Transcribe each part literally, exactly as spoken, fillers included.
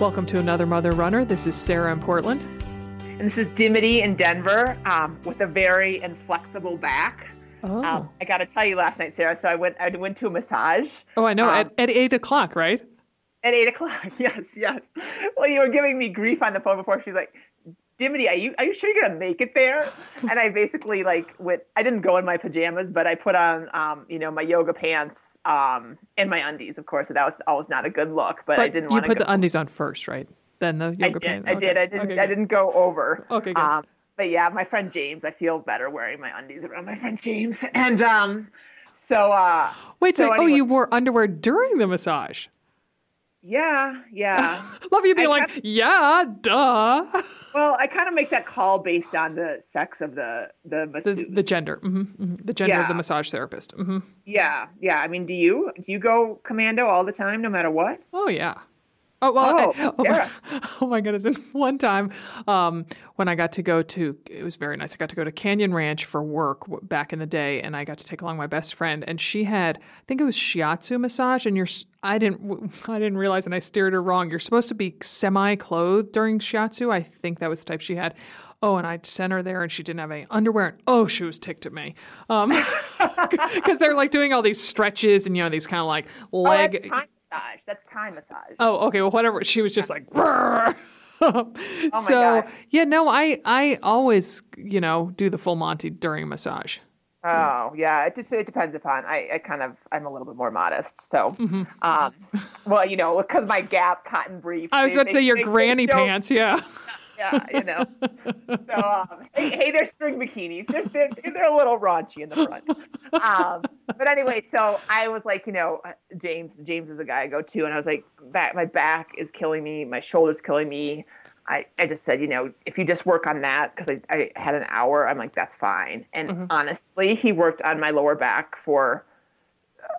Welcome to another Mother Runner. This is Sarah in Portland. And this is Dimity in Denver um, with a very inflexible back. Oh. Um, I got to tell you last night, Sarah, so I went I went to a massage. Oh, I know. Um, at, at eight o'clock, right? At eight o'clock. Yes, yes. Well, you were giving me grief on the phone before. She's like, Dimity, are you, are you sure you're going to make it there? And I basically like went, I didn't go in my pajamas, but I put on, um, you know, my yoga pants um, and my undies, of course. So that was always not a good look, but, but I didn't want to. You put go. The undies on first, right? Then the yoga I did, pants. I okay. did. I didn't, okay, I didn't go over. Okay, good. Um, but yeah, my friend James, I feel better wearing my undies around my friend James. And um, so. Uh, Wait, so, so anyway. Oh, you wore underwear during the massage. Yeah, yeah. Love you being I like, kinda, yeah, duh. Well, I kind of make that call based on the sex of the the masseuse. The, the gender, mm-hmm, mm-hmm. the gender yeah. of the massage therapist. Mm-hmm. Yeah, yeah. I mean, do you do you go commando all the time, no matter what? Oh yeah. Oh well. Oh, I, oh, yeah. my, oh my goodness! And one time, um, when I got to go to, it was very nice. I got to go to Canyon Ranch for work back in the day, and I got to take along my best friend, and she had, I think it was shiatsu massage, and you're. I didn't I didn't realize, and I steered her wrong. You're supposed to be semi-clothed during shiatsu. I think that was the type she had. Oh, and I sent her there, and she didn't have any underwear. And oh, she was ticked at me. Because um, they're, like, doing all these stretches and, you know, these kind of, like, leg. Oh, that's Thai massage. That's Thai massage. Oh, okay. Well, whatever. She was just like, rrr. Oh, my so, God. Yeah, no, I, I always, you know, do the full Monty during massage. Oh yeah, it just it depends upon. I, I kind of I'm a little bit more modest, so mm-hmm. um, well you know because my Gap cotton briefs. I was going to say your granny pants, yeah. Yeah, you know. So um, hey, hey, they're string bikinis. They're, they're they're a little raunchy in the front, um, but anyway. So I was like, you know, James James is a guy I go to, and I was like, back my back is killing me, my shoulder's killing me. I, I just said, you know, if you just work on that, because I, I had an hour, I'm like, that's fine. And mm-hmm. honestly, he worked on my lower back for,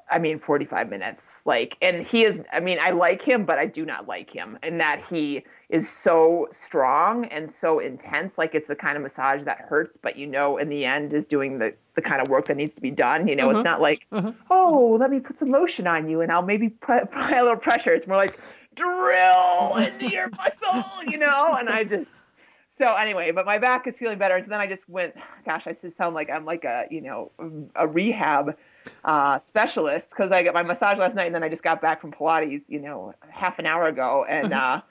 I mean, forty-five minutes. Like, and he is, I mean, I like him, but I do not like him. And that he is so strong and so intense. Like, it's the kind of massage that hurts, but, you know, in the end is doing the, the kind of work that needs to be done. You know, mm-hmm. it's not like, mm-hmm. oh, let me put some lotion on you and I'll maybe put, apply a little pressure. It's more like, drill into your muscle, you know, and I just, so anyway, but my back is feeling better. And so then I just went, gosh, I just sound like I'm like a, you know, a rehab uh, specialist because I got my massage last night and then I just got back from Pilates, you know, half an hour ago. And uh,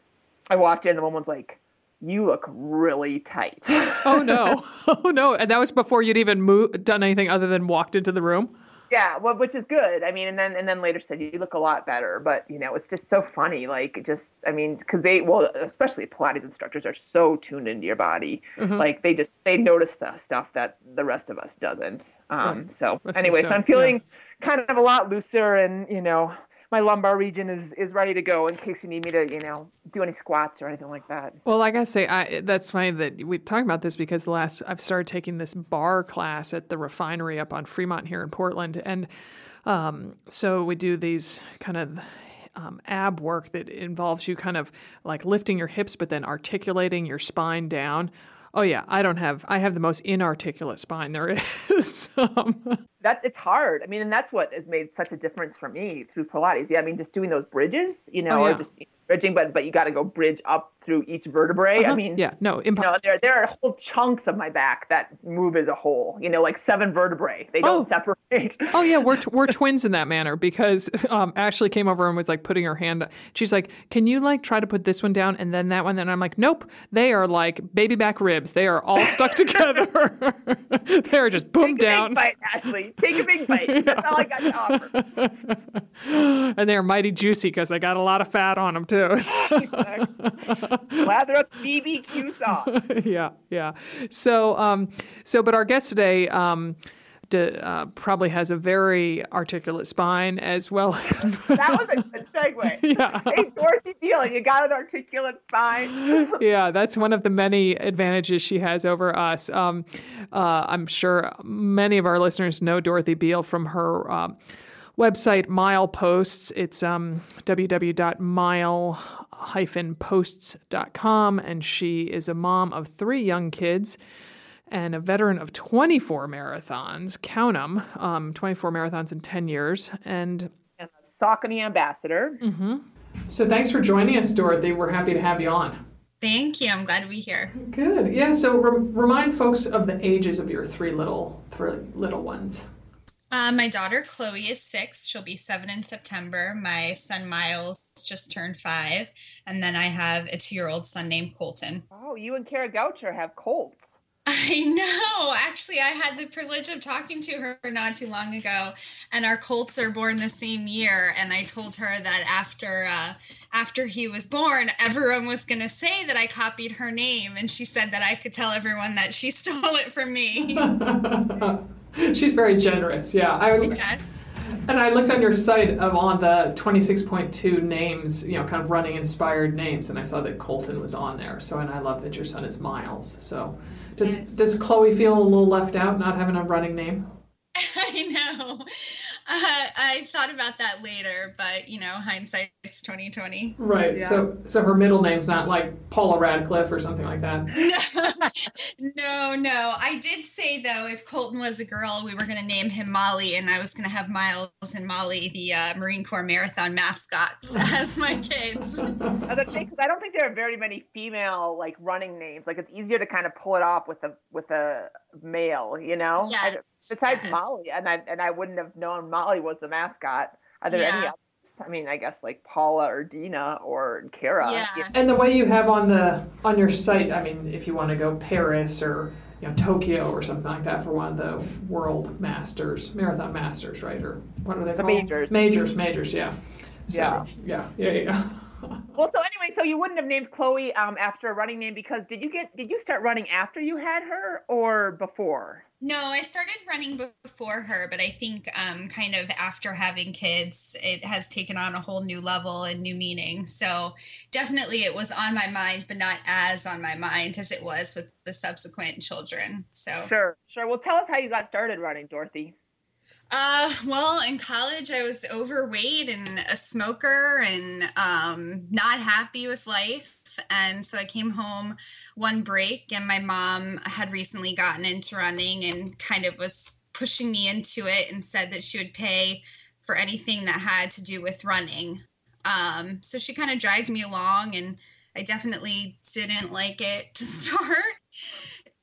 I walked in and the woman's like, you look really tight. Oh no. Oh no. And that was before you'd even moved, done anything other than walked into the room. Yeah, well, which is good. I mean, and then and then later said, you look a lot better. But, you know, it's just so funny. Like, just, I mean, because they, well, especially Pilates instructors are so tuned into your body. Mm-hmm. Like, they just, they notice the stuff that the rest of us doesn't. Um, right. So rest anyway, so I'm feeling yeah. kind of a lot looser and, you know, my lumbar region is, is ready to go in case you need me to, you know, do any squats or anything like that. Well, like I say, I, that's funny that we talk about this because the last I've started taking this bar class at the Refinery up on Fremont here in Portland. And um, so we do these kind of um, ab work that involves you kind of like lifting your hips, but then articulating your spine down. Oh yeah, I don't have, I have the most inarticulate spine there is. um, that's, it's hard. I mean, and that's what has made such a difference for me through Pilates. Yeah, I mean, just doing those bridges, you know, oh, yeah. or just bridging, but but you got to go bridge up through each vertebrae. Uh-huh. I mean, yeah, no, imp- you know, there there are whole chunks of my back that move as a whole. You know, like seven vertebrae, they don't oh. separate. Oh yeah, we're we're twins in that manner because um, Ashley came over and was like putting her hand. She's like, "Can you like try to put this one down and then that one?" And I'm like, "Nope, they are like baby back ribs." They are all stuck together. They are just boom down. Take a big bite, Ashley. Take a big bite. Yeah. That's all I got to offer. And they're mighty juicy because I got a lot of fat on them too. Exactly. Lather up B B Q sauce. Yeah, yeah. So, um, so, but our guest today, um, uh, probably has a very articulate spine as well as... That was a good segue. Yeah. Hey, Dorothy Beal, you got an articulate spine. Yeah, that's one of the many advantages she has over us. Um, uh, I'm sure many of our listeners know Dorothy Beal from her... Um, website Mile Posts. It's um, w w w dot mile dash posts dot com, and she is a mom of three young kids and a veteran of twenty-four marathons. Count them, um, twenty-four marathons in ten years, and, and a Saucony ambassador. Mm-hmm. So thanks for joining us, Dorothy. We're happy to have you on. Thank you. I'm glad to be here. Good. Yeah. So re- remind folks of the ages of your three little three little ones. Uh, my daughter, Chloe, is six. She'll be seven in September. My son, Miles, just turned five. And then I have a two-year-old son named Colton. Oh, you and Kara Goucher have colts. I know. Actually, I had the privilege of talking to her not too long ago. And our colts are born the same year. And I told her that after uh, after he was born, everyone was going to say that I copied her name. And she said that I could tell everyone that she stole it from me. She's very generous, yeah. I, yes. And I looked on your site of on the twenty-six point two names, you know, kind of running inspired names, and I saw that Colton was on there. So, and I love that your son is Miles. So, does yes. does Chloe feel a little left out not having a running name? I know. Uh, I thought about that later, but you know, hindsight's twenty twenty. Right. Yeah. So, so her middle name's not like Paula Radcliffe or something like that. No, no, no. I did say though, if Colton was a girl, we were going to name him Molly, and I was going to have Miles and Molly, the uh, Marine Corps Marathon mascots, as my kids. I was gonna say, because I don't think there are very many female like running names. Like it's easier to kind of pull it off with the with a male, you know. Yes. I, besides yes. Molly, and I and I wouldn't have known Molly was the mascot. Are there yeah. any others? I mean, I guess like Paula or Dina or Kara. Yeah. Yeah. And the way you have on the on your site, I mean, if you want to go Paris or you know Tokyo or something like that for one of the world masters, marathon masters, right? Or what are they the called? Majors. Majors, majors, yeah. So, yeah. Yeah. Yeah. Yeah. Well, so anyway, so you wouldn't have named Chloe um, after a running name because did you get did you start running after you had her or before? No, I started running before her, but I think um, kind of after having kids, it has taken on a whole new level and new meaning. So definitely it was on my mind, but not as on my mind as it was with the subsequent children. So sure, sure. Well, tell us how you got started running, Dorothy. Uh, well, in college, I was overweight and a smoker and um, not happy with life. And so I came home one break and my mom had recently gotten into running and kind of was pushing me into it and said that she would pay for anything that had to do with running. Um, so she kind of dragged me along and I definitely didn't like it to start.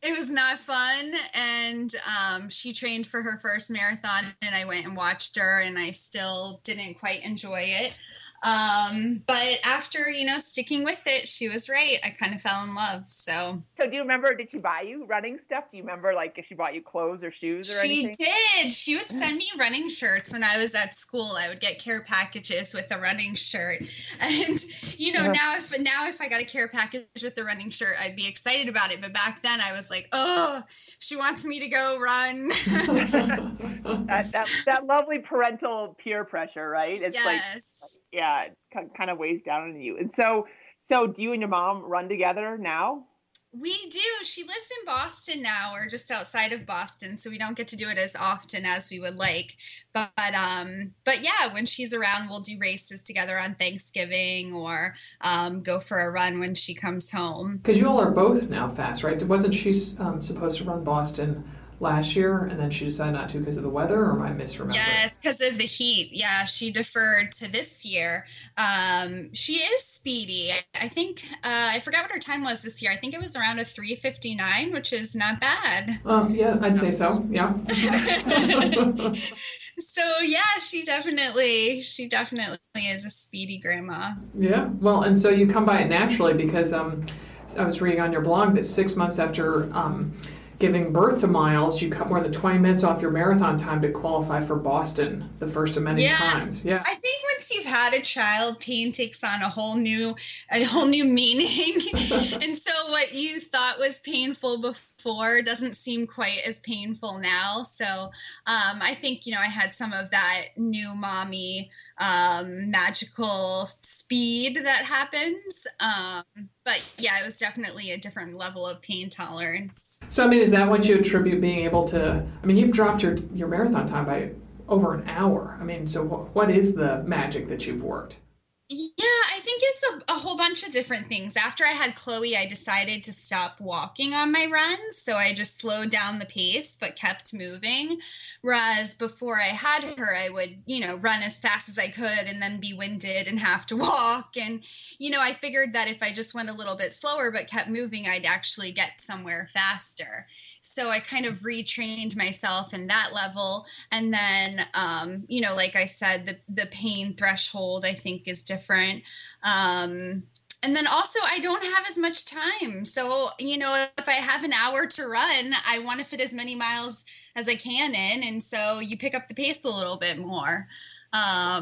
It was not fun. And um, she trained for her first marathon and I went and watched her and I still didn't quite enjoy it. Um, but after, you know, sticking with it, she was right. I kind of fell in love. So, so do you remember, did she buy you running stuff? Do you remember like if she bought you clothes or shoes or anything? She did. She would send me running shirts when I was at school. I would get care packages with a running shirt. And, you know, now if, now if I got a care package with a running shirt, I'd be excited about it. But back then I was like, oh, she wants me to go run. that, that, that lovely parental peer pressure, right? It's yes. like, like yeah. Yeah, kind of weighs down on you. And so, so do you and your mom run together now? We do. She lives in Boston now, or just outside of Boston, so we don't get to do it as often as we would like. But, but um, but yeah, when she's around, we'll do races together on Thanksgiving, or um, go for a run when she comes home. Because you all are both now fast, right? Wasn't she um, supposed to run Boston last year, and then she decided not to because of the weather, or am I misremembering? Yes, because of the heat. Yeah, she deferred to this year. Um, she is speedy. I, I think, uh, I forgot what her time was this year. I think it was around a three fifty-nine, which is not bad. Oh, um, yeah, I'd say so. Yeah. So, yeah, she definitely, she definitely is a speedy grandma. Yeah, well, and so you come by it naturally because um, I was reading on your blog that six months after um, giving birth to Miles, you cut more than twenty minutes off your marathon time to qualify for Boston the first of many yeah. times. Yeah. I think once you've had a child, pain takes on a whole new, a whole new meaning. And so what you thought was painful before doesn't seem quite as painful now. So um, I think, you know, I had some of that new mommy um, magical speed that happens. Um, but yeah, it was definitely a different level of pain tolerance. So, I mean, is that what you attribute being able to, I mean, you've dropped your, your marathon time by over an hour. I mean, so what is the magic that you've worked? Yeah, I think it's a, a whole bunch of different things. After I had Chloe, I decided to stop walking on my runs. So I just slowed down the pace, but kept moving. Whereas before I had her, I would, you know, run as fast as I could and then be winded and have to walk. And, you know, I figured that if I just went a little bit slower, but kept moving, I'd actually get somewhere faster. So I kind of retrained myself in that level. And then, um, you know, like I said, the, the pain threshold, I think, is different. Um, and then also I don't have as much time. So, you know, if I have an hour to run, I want to fit as many miles as I can in. And so you pick up the pace a little bit more. Um, I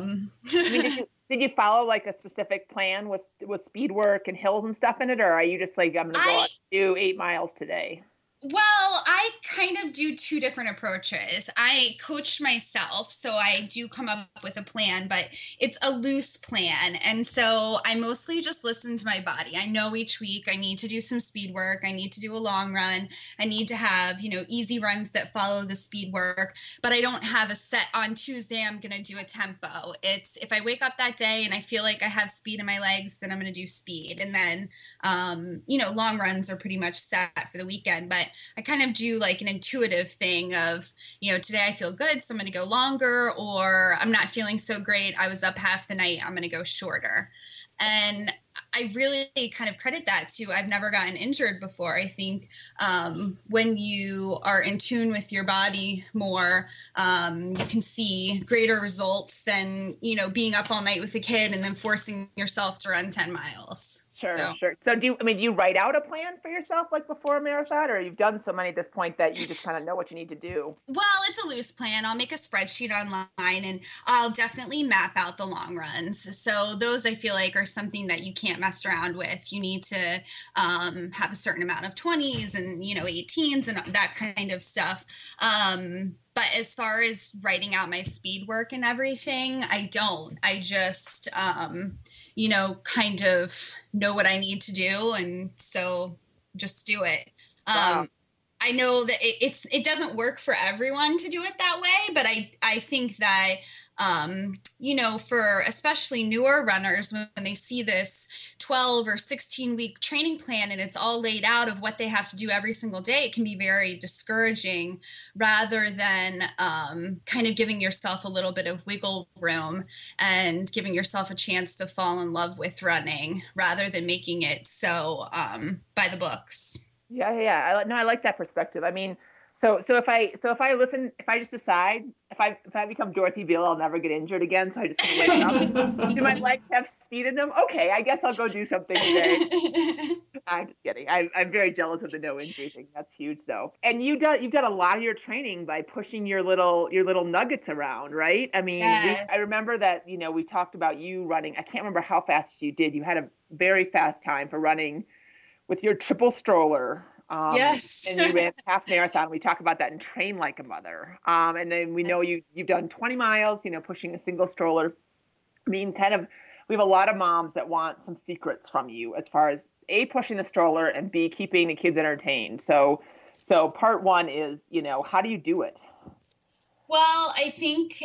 mean, did, you, did you follow like a specific plan with, with speed work and hills and stuff in it? Or are you just like, I'm going to go I, out and do eight miles today? Well, I kind of do two different approaches. I coach myself, so I do come up with a plan, but it's a loose plan. And so I mostly just listen to my body. I know each week I need to do some speed work. I need to do a long run. I need to have, you know, easy runs that follow the speed work, but I don't have a set on Tuesday. I'm going to do a tempo. It's if I wake up that day and I feel like I have speed in my legs, then I'm going to do speed. And then, um, you know, long runs are pretty much set for the weekend, but I kind of do like an intuitive thing of, you know, today I feel good, so I'm going to go longer, or I'm not feeling so great, I was up half the night, I'm going to go shorter. And I really kind of credit that to, I've never gotten injured before. I think um, when you are in tune with your body more, um, you can see greater results than, you know, being up all night with a kid and then forcing yourself to run ten miles. Sure, so. sure. So do you, I mean, do you write out a plan for yourself like before a marathon, or you've done so many at this point that you just kind of know what you need to do? Well, it's a loose plan. I'll make a spreadsheet online and I'll definitely map out the long runs. So those I feel like are something that you can't mess around with. You need to um, have a certain amount of twenties and, you know, eighteens and that kind of stuff. Um, But as far as writing out my speed work and everything, I don't. I just, um, you know, kind of know what I need to do. And so just do it. Wow. Um, I know that it, it's it doesn't work for everyone to do it that way. But I, I think that, um, you know, for especially newer runners, when, when they see this twelve or sixteen week training plan and it's all laid out of what they have to do every single day, it can be very discouraging rather than um, kind of giving yourself a little bit of wiggle room and giving yourself a chance to fall in love with running rather than making it so um, by the books. Yeah. Yeah. I, no, I like that perspective. I mean, So, so if I, so if I listen, if I just decide, if I, if I become Dorothy Beal, I'll never get injured again. So I just wake up. Do my legs have speed in them? Okay, I guess I'll go do something today. I'm just kidding. I, I'm very jealous of the no injury thing. That's huge, though. And you done, you've done a lot of your training by pushing your little, your little nuggets around, right? I mean, yeah. we, I remember that, you know, we talked about you running. I can't remember how fast you did. You had a very fast time for running with your triple stroller. Um, yes. And you ran half marathon. We talk about that and train like a mother. Um, and then we know you, you've done twenty miles, you know, pushing a single stroller. I mean, kind of, we have a lot of moms that want some secrets from you as far as A, pushing the stroller, and B, keeping the kids entertained. So, so part one is, you know, how do you do it? Well, I think,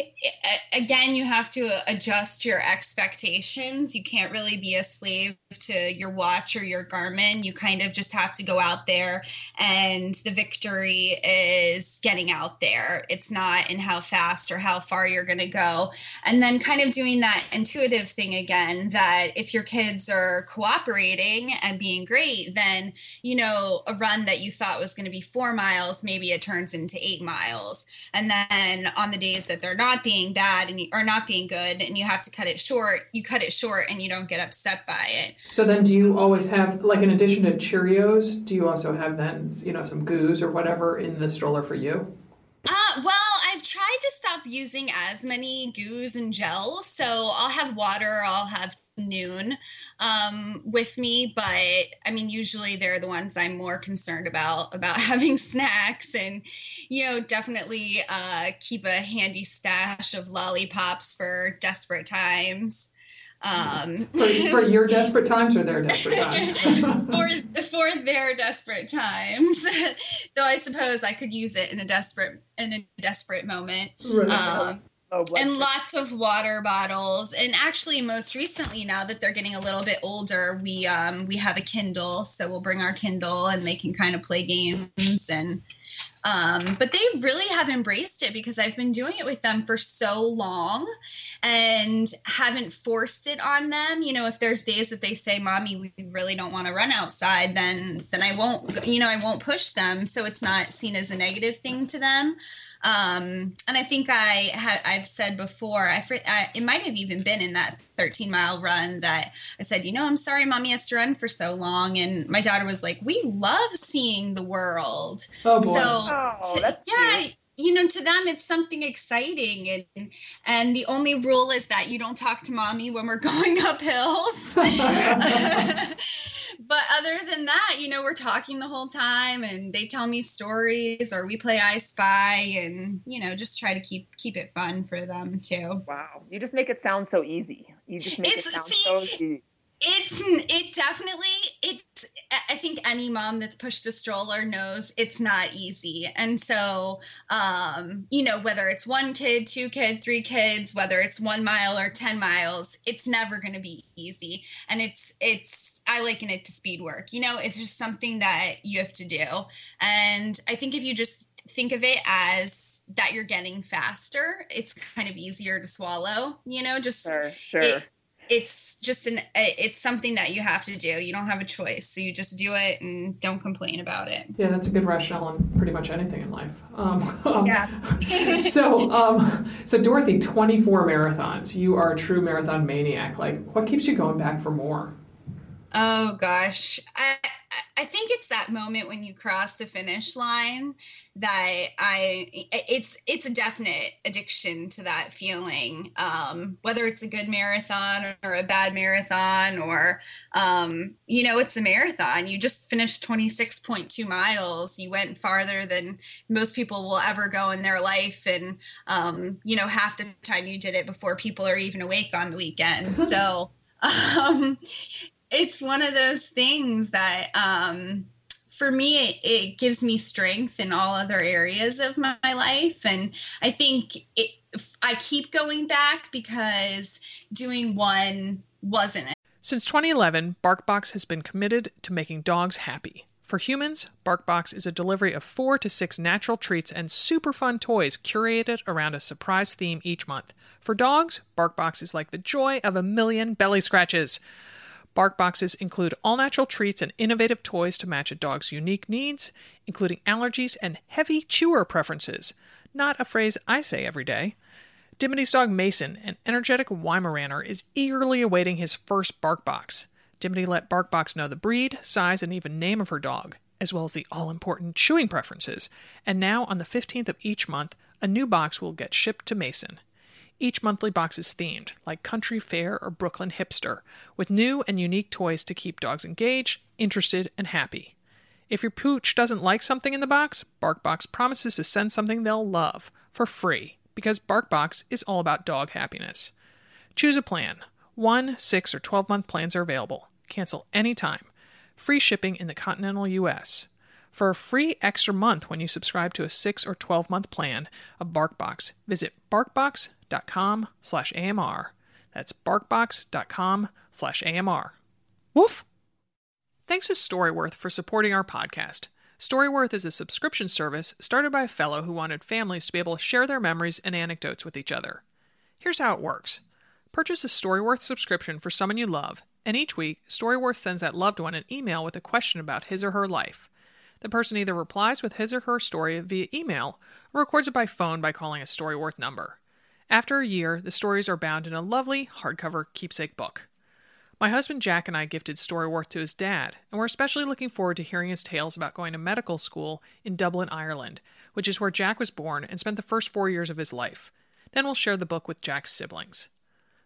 again, you have to adjust your expectations. You can't really be a slave to your watch or your Garmin. You kind of just have to go out there, and the victory is getting out there. It's not in how fast or how far you're going to go. And then kind of doing that intuitive thing again, that if your kids are cooperating and being great, then, you know, a run that you thought was going to be four miles, maybe it turns into eight miles. And then And on the days that they're not being bad and you are not being good and you have to cut it short, you cut it short and you don't get upset by it. So then do you always have, like, in addition to Cheerios, do you also have then, you know, some goos or whatever in the stroller for you? Uh, well, I've tried to stop stop using as many goos and gels. So I'll have water, I'll have noon um, with me, but I mean, usually they're the ones I'm more concerned about, about having snacks and, you know, definitely uh, keep a handy stash of lollipops for desperate times. Um, for, for your desperate times or their desperate times? for, for their desperate times. Though I suppose I could use it in a desperate, in a desperate moment. Right. Um, Oh, and lots of water bottles. And actually, most recently, now that they're getting a little bit older, we um, we have a Kindle. So we'll bring our Kindle and they can kind of play games. And um, but they really have embraced it because I've been doing it with them for so long and haven't forced it on them. You know, if there's days that they say, Mommy, we really don't want to run outside, then then I won't, you know, I won't push them. So it's not seen as a negative thing to them. Um, and I think I ha- I've said before, I, fr- I it might have even been in that thirteen mile run that I said, you know, I'm sorry, Mommy has to run for so long. And my daughter was like, we love seeing the world. Oh, boy. So, oh, that's to, yeah, you know, to them, it's something exciting. And, and the only rule is that you don't talk to Mommy when we're going up hills. But other than that, you know, we're talking the whole time and they tell me stories or we play I Spy and, you know, just try to keep keep it fun for them, too. Wow. You just make it sound so easy. You just make it's, it sound see, so easy. It's it definitely it's I think any mom that's pushed a stroller knows it's not easy. And so, um, you know, whether it's one kid, two kid, three kids, whether it's one mile or ten miles, it's never going to be easy. And it's it's I liken it to speed work. You know, it's just something that you have to do. And I think if you just think of it as that you're getting faster, it's kind of easier to swallow, you know, just sure. sure. It, It's just an, it's something that you have to do. You don't have a choice. So you just do it and don't complain about it. Yeah, that's a good rationale on pretty much anything in life. Um, um, yeah. so, um, so Dorothy, twenty-four marathons. You are a true marathon maniac. Like, what keeps you going back for more? Oh, gosh. I I think it's that moment when you cross the finish line that I, it's, it's a definite addiction to that feeling. Um, whether it's a good marathon or a bad marathon or, um, you know, it's a marathon. You just finished twenty-six point two miles. You went farther than most people will ever go in their life. And, um, you know, half the time you did it before people are even awake on the weekend. So, um, it's one of those things that, um, for me, it, it gives me strength in all other areas of my, my life. And I think it, I keep going back because doing one wasn't it. Since twenty eleven, BarkBox has been committed to making dogs happy. For humans, BarkBox is a delivery of four to six natural treats and super fun toys curated around a surprise theme each month. For dogs, BarkBox is like the joy of a million belly scratches. Bark Boxes include all-natural treats and innovative toys to match a dog's unique needs, including allergies and heavy chewer preferences. Not a phrase I say every day. Dimity's dog Mason, an energetic Weimaraner, is eagerly awaiting his first Bark Box. Dimity let Bark Box know the breed, size, and even name of her dog, as well as the all-important chewing preferences. And now, on the fifteenth of each month, a new box will get shipped to Mason. Each monthly box is themed, like country fair or Brooklyn hipster, with new and unique toys to keep dogs engaged, interested, and happy. If your pooch doesn't like something in the box, BarkBox promises to send something they'll love, for free, because BarkBox is all about dog happiness. Choose a plan. One, six, or twelve-month plans are available. Cancel anytime. Free shipping in the continental U S For a free extra month when you subscribe to a six or twelve-month plan of BarkBox, visit barkbox dot com slash A M R. That's barkbox dot com slash A M R. Woof! Thanks to StoryWorth for supporting our podcast. StoryWorth is a subscription service started by a fellow who wanted families to be able to share their memories and anecdotes with each other. Here's how it works. Purchase a StoryWorth subscription for someone you love, and each week, StoryWorth sends that loved one an email with a question about his or her life. The person either replies with his or her story via email or records it by phone by calling a StoryWorth number. After a year, the stories are bound in a lovely hardcover keepsake book. My husband Jack and I gifted StoryWorth to his dad, and we're especially looking forward to hearing his tales about going to medical school in Dublin, Ireland, which is where Jack was born and spent the first four years of his life. Then we'll share the book with Jack's siblings.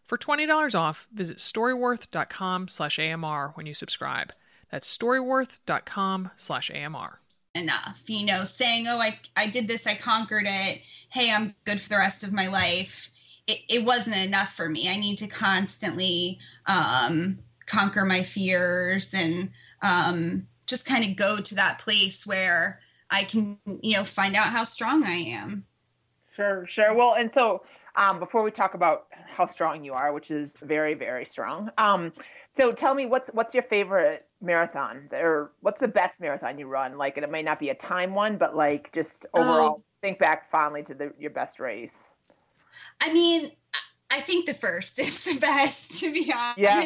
For twenty dollars off, visit storyworth dot com slash A M R when you subscribe. That's storyworth dot com slash A M R. Enough, you know, saying, oh, I, I did this, I conquered it. Hey, I'm good for the rest of my life. It, it wasn't enough for me. I need to constantly um, conquer my fears and um, just kind of go to that place where I can, you know, find out how strong I am. Sure, sure. Well, and so um, before we talk about how strong you are, which is very, very strong. Um, so tell me, what's what's your favorite marathon, or what's the best marathon you run? Like, and it may not be a time one, but like just overall, oh. think back fondly to the, your best race. I mean, I think the first is the best, to be honest. Yeah.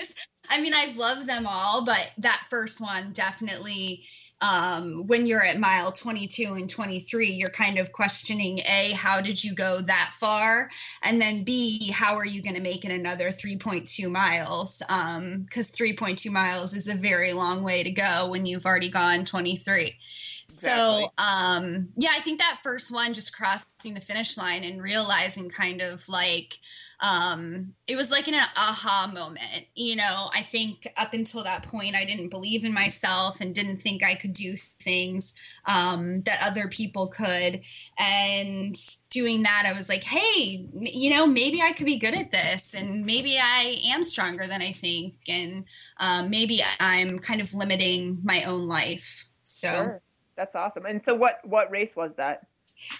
I mean, I love them all, but that first one definitely, um, when you're at mile twenty-two and twenty-three, you're kind of questioning, A, how did you go that far? And then B, how are you going to make it another three point two miles? Um, because three point two miles is a very long way to go when you've already gone twenty-three. Exactly. So, um, yeah, I think that first one, just crossing the finish line and realizing kind of like, um, it was like an aha moment, you know. I think up until that point, I didn't believe in myself and didn't think I could do things, um, that other people could. And doing that, I was like, hey, you know, maybe I could be good at this, and maybe I am stronger than I think. And, um, maybe I'm kind of limiting my own life. So. Sure. That's awesome. And so what, what race was that?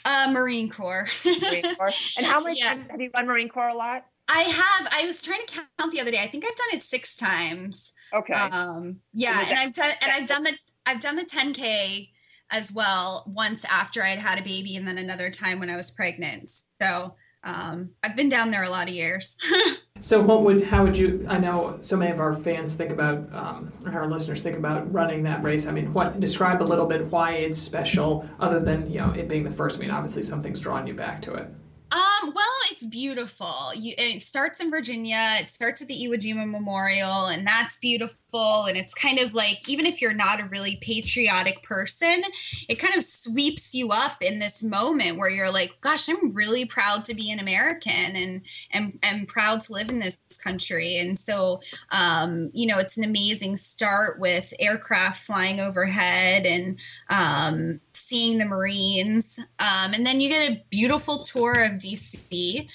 Uh, Marine Corps. Marine Corps. And how many yeah. times have you run Marine Corps a lot? I have. I was trying to count the other day. I think I've done it six times. Okay. Um, yeah. And I've done, and I've done the, I've done the ten K as well, once after I'd had a baby, and then another time when I was pregnant. So, um, I've been down there a lot of years. So what would, how would you, I know so many of our fans think about, um, or our listeners think about running that race. I mean, what, describe a little bit why it's special, other than, you know, it being the first. I mean, obviously something's drawn you back to it. Um, well, it's beautiful. You, it starts in Virginia. It starts at the Iwo Jima Memorial, and that's beautiful. And it's kind of like, even if you're not a really patriotic person, it kind of sweeps you up in this moment where you're like, gosh, I'm really proud to be an American, and and, and proud to live in this country. And so, um, you know, it's an amazing start with aircraft flying overhead and, um, seeing the Marines. Um, and then you get a beautiful tour of D C.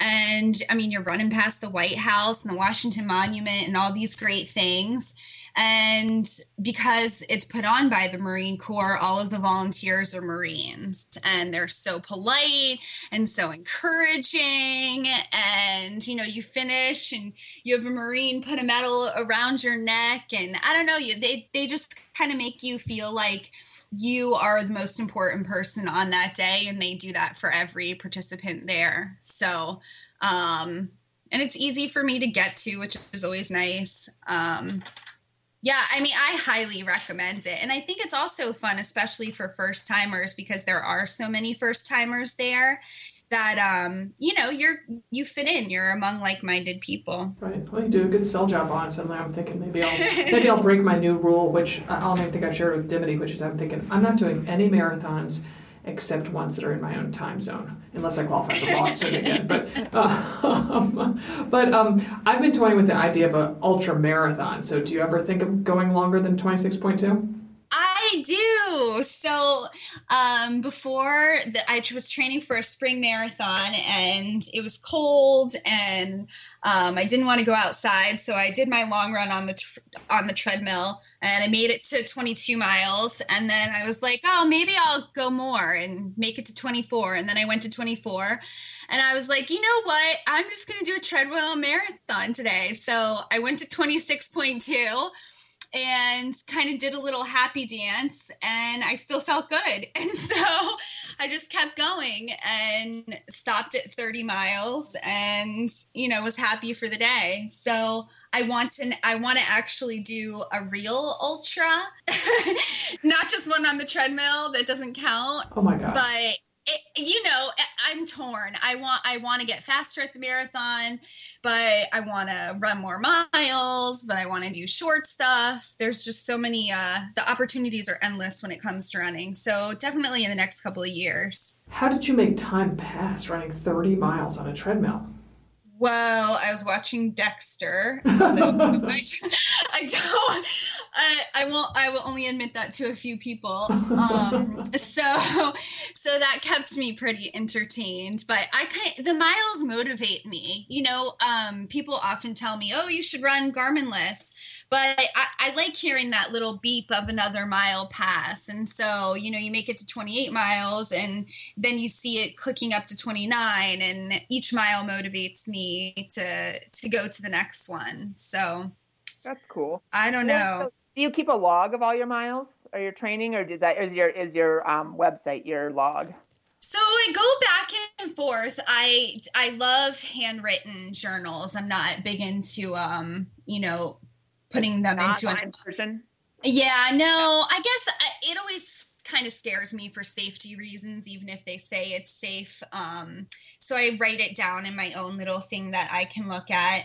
And I mean, you're running past the White House and the Washington Monument and all these great things. And because it's put on by the Marine Corps, all of the volunteers are Marines, and they're so polite and so encouraging. And, you know, you finish and you have a Marine put a medal around your neck. And I don't know, you, they, they just kind of make you feel like you are the most important person on that day, and they do that for every participant there. So, um, and it's easy for me to get to, which is always nice. Um, yeah, I mean, I highly recommend it. And I think it's also fun, especially for first timers, because there are so many first timers there that, um, you know, you're, you fit in, you're among like-minded people. Right. Well, you do a good sell job on it. Suddenly I'm thinking maybe I'll, maybe I'll break my new rule, which I don't even think I've shared with Dimity, which is I'm thinking I'm not doing any marathons except ones that are in my own time zone, unless I qualify for Boston again. But uh, but um, I've been toying with the idea of an ultra marathon. So do you ever think of going longer than twenty-six point two? I do. So um, before the, I was training for a spring marathon, and it was cold, and um, I didn't want to go outside. So I did my long run on the tr- on the treadmill, and I made it to twenty-two miles. And then I was like, oh, maybe I'll go more and make it to twenty-four. And then I went to twenty-four. And I was like, you know what? I'm just going to do a treadmill marathon today. So I went to twenty-six point two. And kind of did a little happy dance, and I still felt good. And so I just kept going and stopped at thirty miles, and, you know, was happy for the day. So I want to, I want to actually do a real ultra, not just one on the treadmill that doesn't count. Oh my God. But it, you know, I'm torn. I want, I want to get faster at the marathon, but I want to run more miles, but I want to do short stuff. There's just so many, uh, the opportunities are endless when it comes to running. So definitely in the next couple of years. How did you make time pass running thirty miles on a treadmill? Well, I was watching Dexter. I, I don't. I, I won't. I will only admit that to a few people. Um, so, so that kept me pretty entertained. But I kind the miles motivate me. You know, um, people often tell me, "Oh, you should run Garminless," but I, I like hearing that little beep of another mile pass. And so, you know, you make it to twenty-eight miles, and then you see it clicking up to twenty-nine, and each mile motivates me to to go to the next one. So that's cool. I don't know. So do you keep a log of all your miles or your training, or does that is your is your um website your log? So I go back and forth. I I love handwritten journals. I'm not big into um you know putting them not into an version. Yeah, no. I guess I, it always kind of scares me for safety reasons, even if they say it's safe. Um, so I write it down in my own little thing that I can look at.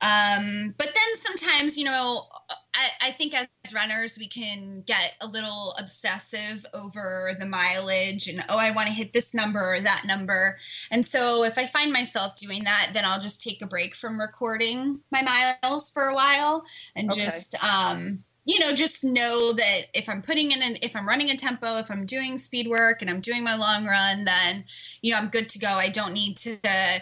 Um, but then sometimes, you know, I, I think as runners, we can get a little obsessive over the mileage and, oh, I want to hit this number or that number. And so if I find myself doing that, then I'll just take a break from recording my miles for a while and okay. just, um, you know, just know that if I'm putting in an, if I'm running a tempo, if I'm doing speed work and I'm doing my long run, then, you know, I'm good to go. I don't need to uh,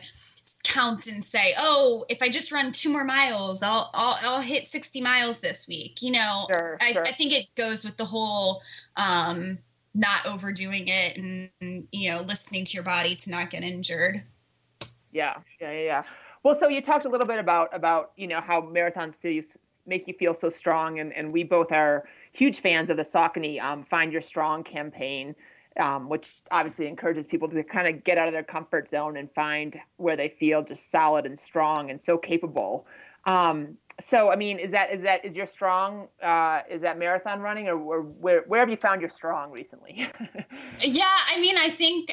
count and say, oh, if I just run two more miles, I'll, I'll, I'll hit sixty miles this week. You know, sure, I, sure. I think it goes with the whole, um, not overdoing it and, and, you know, listening to your body to not get injured. Yeah. Yeah. Yeah. yeah. Well, so you talked a little bit about, about, you know, how marathons feel, make you feel so strong. And, and we both are huge fans of the Saucony um, Find Your Strong campaign, um, which obviously encourages people to kind of get out of their comfort zone and find where they feel just solid and strong and so capable. Um, so, I mean, is that, is that, is your strong, uh, is that marathon running, or, or where, where have you found your strong recently? Yeah. I mean, I think,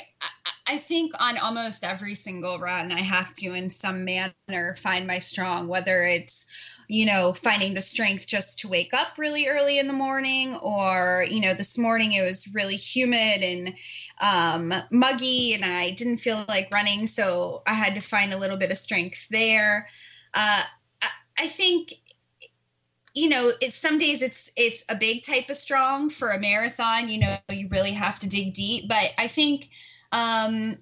I think on almost every single run, I have to, in some manner, find my strong, whether it's, you know, finding the strength just to wake up really early in the morning, or, you know, this morning it was really humid and um, muggy and I didn't feel like running. So I had to find a little bit of strength there. Uh, I, I think, you know, it's some days it's, it's a big type of strong. For a marathon, you know, you really have to dig deep, but I think um,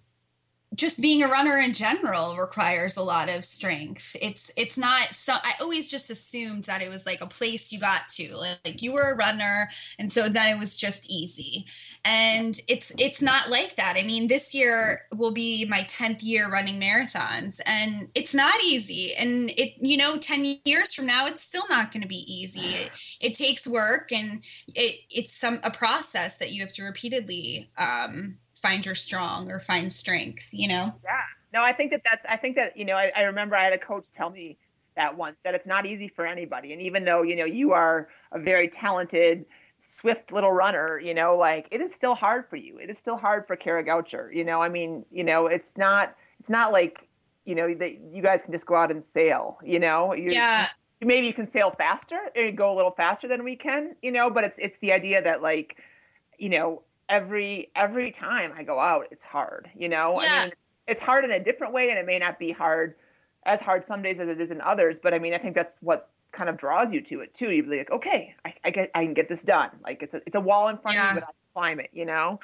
just being a runner in general requires a lot of strength. It's, it's not, so I always just assumed that it was like a place you got to, like, like you were a runner. And so then it was just easy. And it's, it's not like that. I mean, this year will be my tenth year running marathons, and it's not easy. And it, you know, ten years from now, it's still not going to be easy. It, it takes work, and it it's some, a process that you have to repeatedly, um, find your strong or find strength, you know? Yeah. No, I think that that's, I think that, you know, I, I remember I had a coach tell me that once, that it's not easy for anybody. And even though, you know, you are a very talented, swift little runner, you know, like it is still hard for you. It is still hard for Kara Goucher, you know, I mean, you know, it's not, it's not like, you know, that you guys can just go out and sail, you know, You're, yeah. maybe you can sail faster and go a little faster than we can, you know, but it's, it's the idea that, like, you know, Every every time I go out, it's hard, you know? Yeah. I mean, it's hard in a different way, and it may not be hard, as hard some days as it is in others, but I mean, I think that's what kind of draws you to it, too. You'd be like, okay, I, I, get, I can get this done. Like, it's a, it's a wall in front yeah. of you, but I can climb it, you know?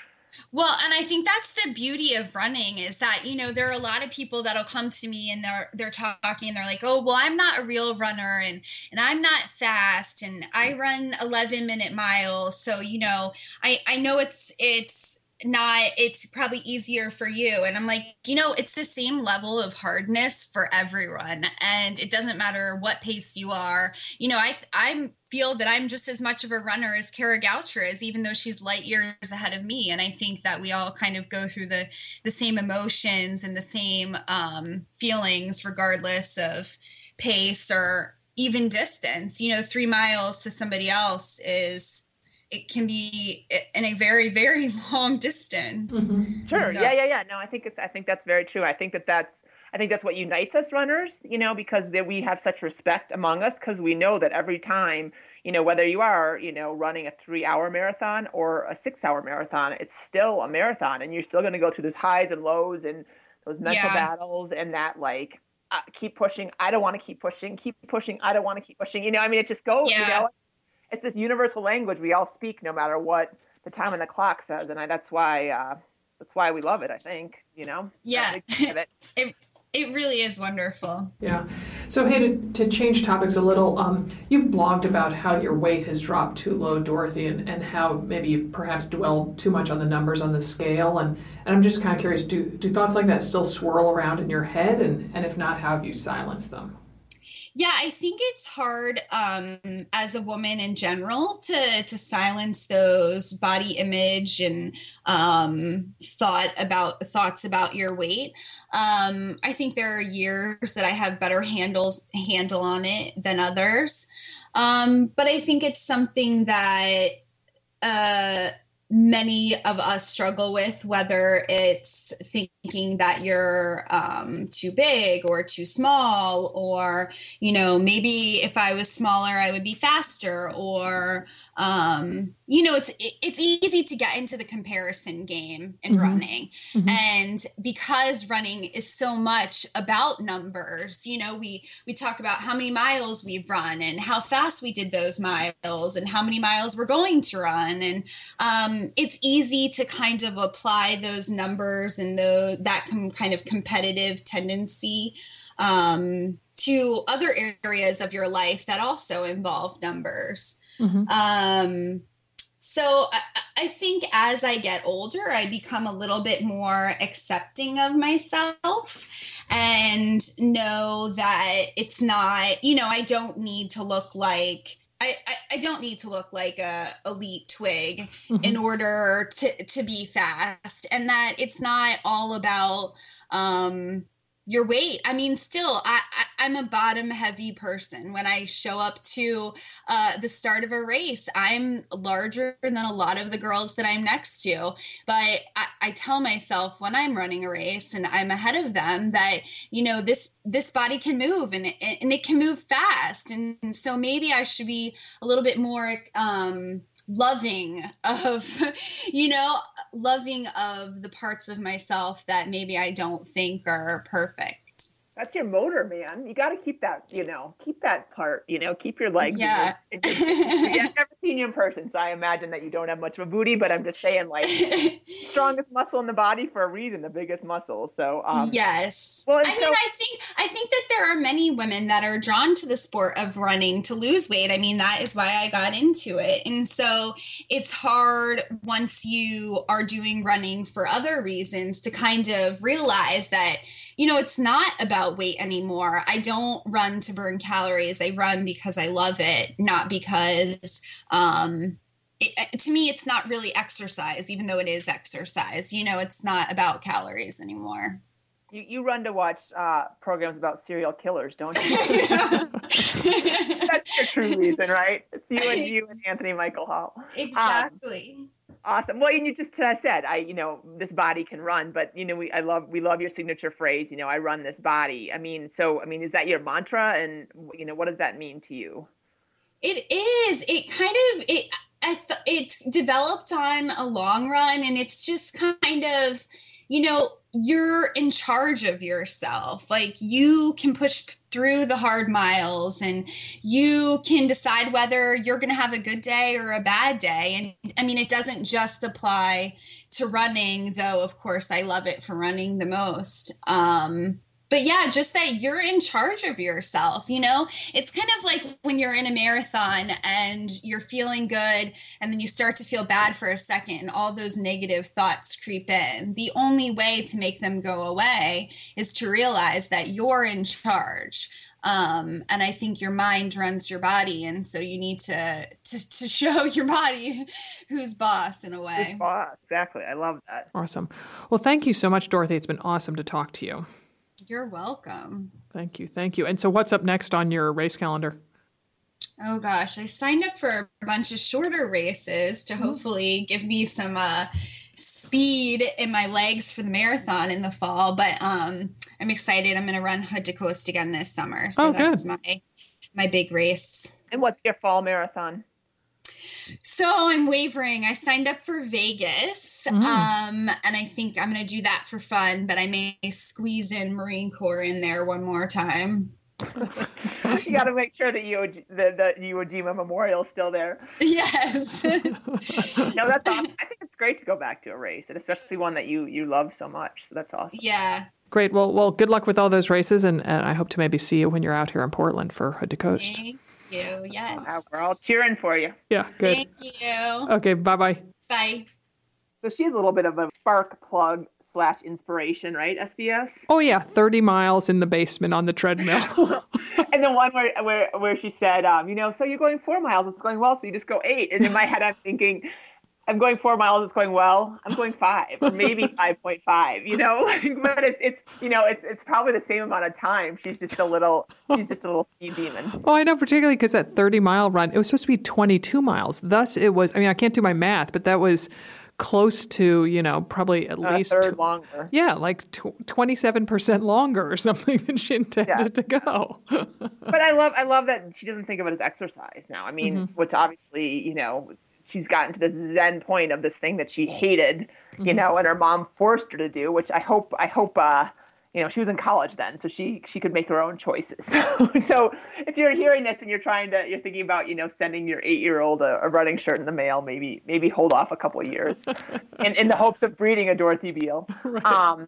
Well, and I think that's the beauty of running, is that, you know, there are a lot of people that'll come to me and they're, they're talking and they're like, oh, well, I'm not a real runner, and, and I'm not fast, and I run eleven minute miles. So, you know, I, I know it's, it's not, it's probably easier for you. And I'm like, you know, it's the same level of hardness for everyone. And it doesn't matter what pace you are. You know, I, I'm, feel that I'm just as much of a runner as Kara Goucher is, even though she's light years ahead of me. And I think that we all kind of go through the the same emotions and the same um, feelings, regardless of pace or even distance. You know, three miles to somebody else is it can be in a very, very long distance. Mm-hmm. Sure. So. Yeah, yeah, yeah. No, I think it's, I think that's very true. I think that that's, I think that's what unites us runners, you know, because that we have such respect among us, because we know that every time, you know, whether you are, you know, running a three hour marathon or a six hour marathon, it's still a marathon, and you're still going to go through those highs and lows and those mental yeah. battles and that, like, uh, keep pushing. I don't want to keep pushing, keep pushing. I don't want to keep pushing. You know, I mean, it just goes, yeah. you know, it's this universal language we all speak no matter what the time on the clock says. And I, that's why, uh, that's why we love it, I think, you know? Yeah. It. it it really is wonderful. Yeah. So, hey, to, to change topics a little, um, you've blogged about how your weight has dropped too low, Dorothy, and, and how maybe you perhaps dwell too much on the numbers on the scale. And, and I'm just kind of curious, do, do thoughts like that still swirl around in your head? And, and if not, how have you silenced them? Yeah, I think it's hard um, as a woman in general to to silence those body image and um, thought about thoughts about your weight. Um, I think there are years that I have better handles handle on it than others, um, but I think it's something that uh, many of us struggle with, whether it's thinking that you're um, too big or too small, or, you know, maybe if I was smaller, I would be faster, or, um, you know, it's, it's easy to get into the comparison game in mm-hmm. running. Mm-hmm. And because running is so much about numbers, you know, we, we talk about how many miles we've run and how fast we did those miles and how many miles we're going to run. And, um, it's easy to kind of apply those numbers and the, that com- kind of competitive tendency, um, to other areas of your life that also involve numbers. Mm-hmm. Um, so I, I think as I get older, I become a little bit more accepting of myself and know that it's not, you know, I don't need to look like, I, I, I don't need to look like a elite twig mm-hmm. in order to, to be fast, and that it's not all about, um, your weight. I mean, still, I, I, I'm a bottom heavy person. When I show up to uh, the start of a race, I'm larger than a lot of the girls that I'm next to. But I, I tell myself when I'm running a race and I'm ahead of them that, you know, this this body can move, and it, and it can move fast. And, and so maybe I should be a little bit more um, loving of, you know, loving of the parts of myself that maybe I don't think are perfect. That's your motor, man. You got to keep that, you know, keep that part, you know, keep your legs. Yeah. You know, just, I've never seen you in person, so I imagine that you don't have much of a booty, but I'm just saying, like, strongest muscle in the body for a reason, the biggest muscle. So, um, yes. Well, I so- mean, I think, I think that there are many women that are drawn to the sport of running to lose weight. I mean, that is why I got into it. And so it's hard once you are doing running for other reasons to kind of realize that, you know, it's not about weight anymore. I don't run to burn calories. I run because I love it, not because, um, it, to me, it's not really exercise, even though it is exercise. You know, it's not about calories anymore. You you run to watch uh, programs about serial killers, don't you? That's your true reason, right? It's you and you and Anthony Michael Hall. Exactly. Um, Awesome. Well, and you just uh, said, I, you know, this body can run, but you know, we, I love, we love your signature phrase, you know, I run this body. I mean, so, I mean, is that your mantra, and you know, what does that mean to you? It is, it kind of, it, I th- it's developed on a long run, and it's just kind of, you know, you're in charge of yourself. Like, you can push through the hard miles, and you can decide whether you're going to have a good day or a bad day. And I mean, it doesn't just apply to running, though, of course, I love it for running the most. Um, but yeah, just that you're in charge of yourself. You know, it's kind of like when you're in a marathon and you're feeling good, and then you start to feel bad for a second, and all those negative thoughts creep in. The only way to make them go away is to realize that you're in charge. Um, and I think your mind runs your body. And so you need to, to, to show your body who's boss in a way. Who's boss. Exactly. I love that. Awesome. Well, thank you so much, Dorothy. It's been awesome to talk to you. You're welcome. Thank you. Thank you. And so what's up next on your race calendar? Oh gosh, I signed up for a bunch of shorter races to hopefully give me some uh, speed in my legs for the marathon in the fall. But um, I'm excited. I'm going to run Hood to Coast again this summer. So oh, that's good. my my big race. And what's your fall marathon? So I'm wavering. I signed up for Vegas, mm. um, and I think I'm going to do that for fun, but I may squeeze in Marine Corps in there one more time. You got to make sure that you, the, the Iwo Jima Memorial is still there. Yes. No, that's awesome. I think it's great to go back to a race, and especially one that you, you love so much. So that's awesome. Yeah. Great. Well, well, good luck with all those races, and, and I hope to maybe see you when you're out here in Portland for Hood to Coast. Thank you. Yes. Wow, we're all cheering for you. Yeah. Good. Thank you. Okay. Bye-bye. Bye. So she's a little bit of a spark plug slash inspiration, right, S B S? Oh, yeah. thirty miles in the basement on the treadmill. And the one where, where where she said, um, you know, so you're going four miles. It's going well. So you just go eight. And in my head, I'm thinking, I'm going four miles. It's going well. I'm going five or maybe five point five, you know, but it's, it's, you know, it's, it's probably the same amount of time. She's just a little, she's just a little speed demon. Oh, I know, particularly because that thirty mile run, it was supposed to be twenty-two miles. Thus it was, I mean, I can't do my math, but that was close to, you know, probably at a least third tw- longer. Yeah, like tw- twenty-seven percent longer or something than she intended yes. to go. But I love I love that she doesn't think of it as exercise now. I mean, mm-hmm. which obviously, you know, she's gotten to this zen point of this thing that she hated, you mm-hmm. know, and her mom forced her to do, which I hope I hope uh you know, she was in college then, so she she could make her own choices. So, so if you're hearing this and you're trying to, you're thinking about, you know, sending your eight-year-old a, a running shirt in the mail, maybe maybe hold off a couple of years, in, in the hopes of breeding a Dorothy Beal. Right. Um,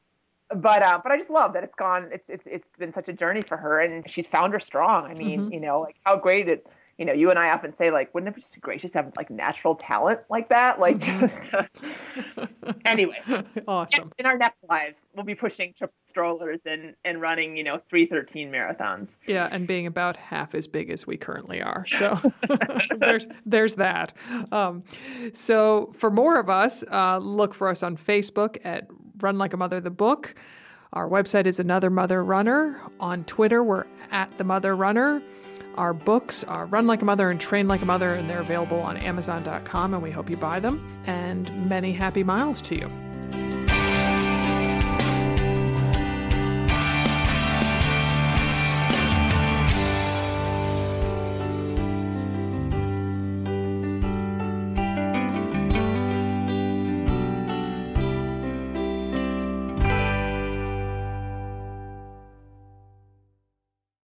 but uh, but I just love that it's gone. It's it's it's been such a journey for her, and she's found her strong. I mean, mm-hmm. you know, like how great it. You know, you and I often say, like, wouldn't it be just great just to have, like, natural talent like that? Like, just... Uh... Anyway. Awesome. In our next lives, we'll be pushing triple strollers and, and running, you know, three thirteen marathons. Yeah, and being about half as big as we currently are. So there's there's that. Um, so for more of us, uh, look for us on Facebook at Run Like a Mother the Book. Our website is Another Mother Runner. On Twitter, we're at The Mother Runner. Our books are Run Like a Mother and Train Like a Mother, and they're available on amazon dot com, and we hope you buy them. And many happy miles to you.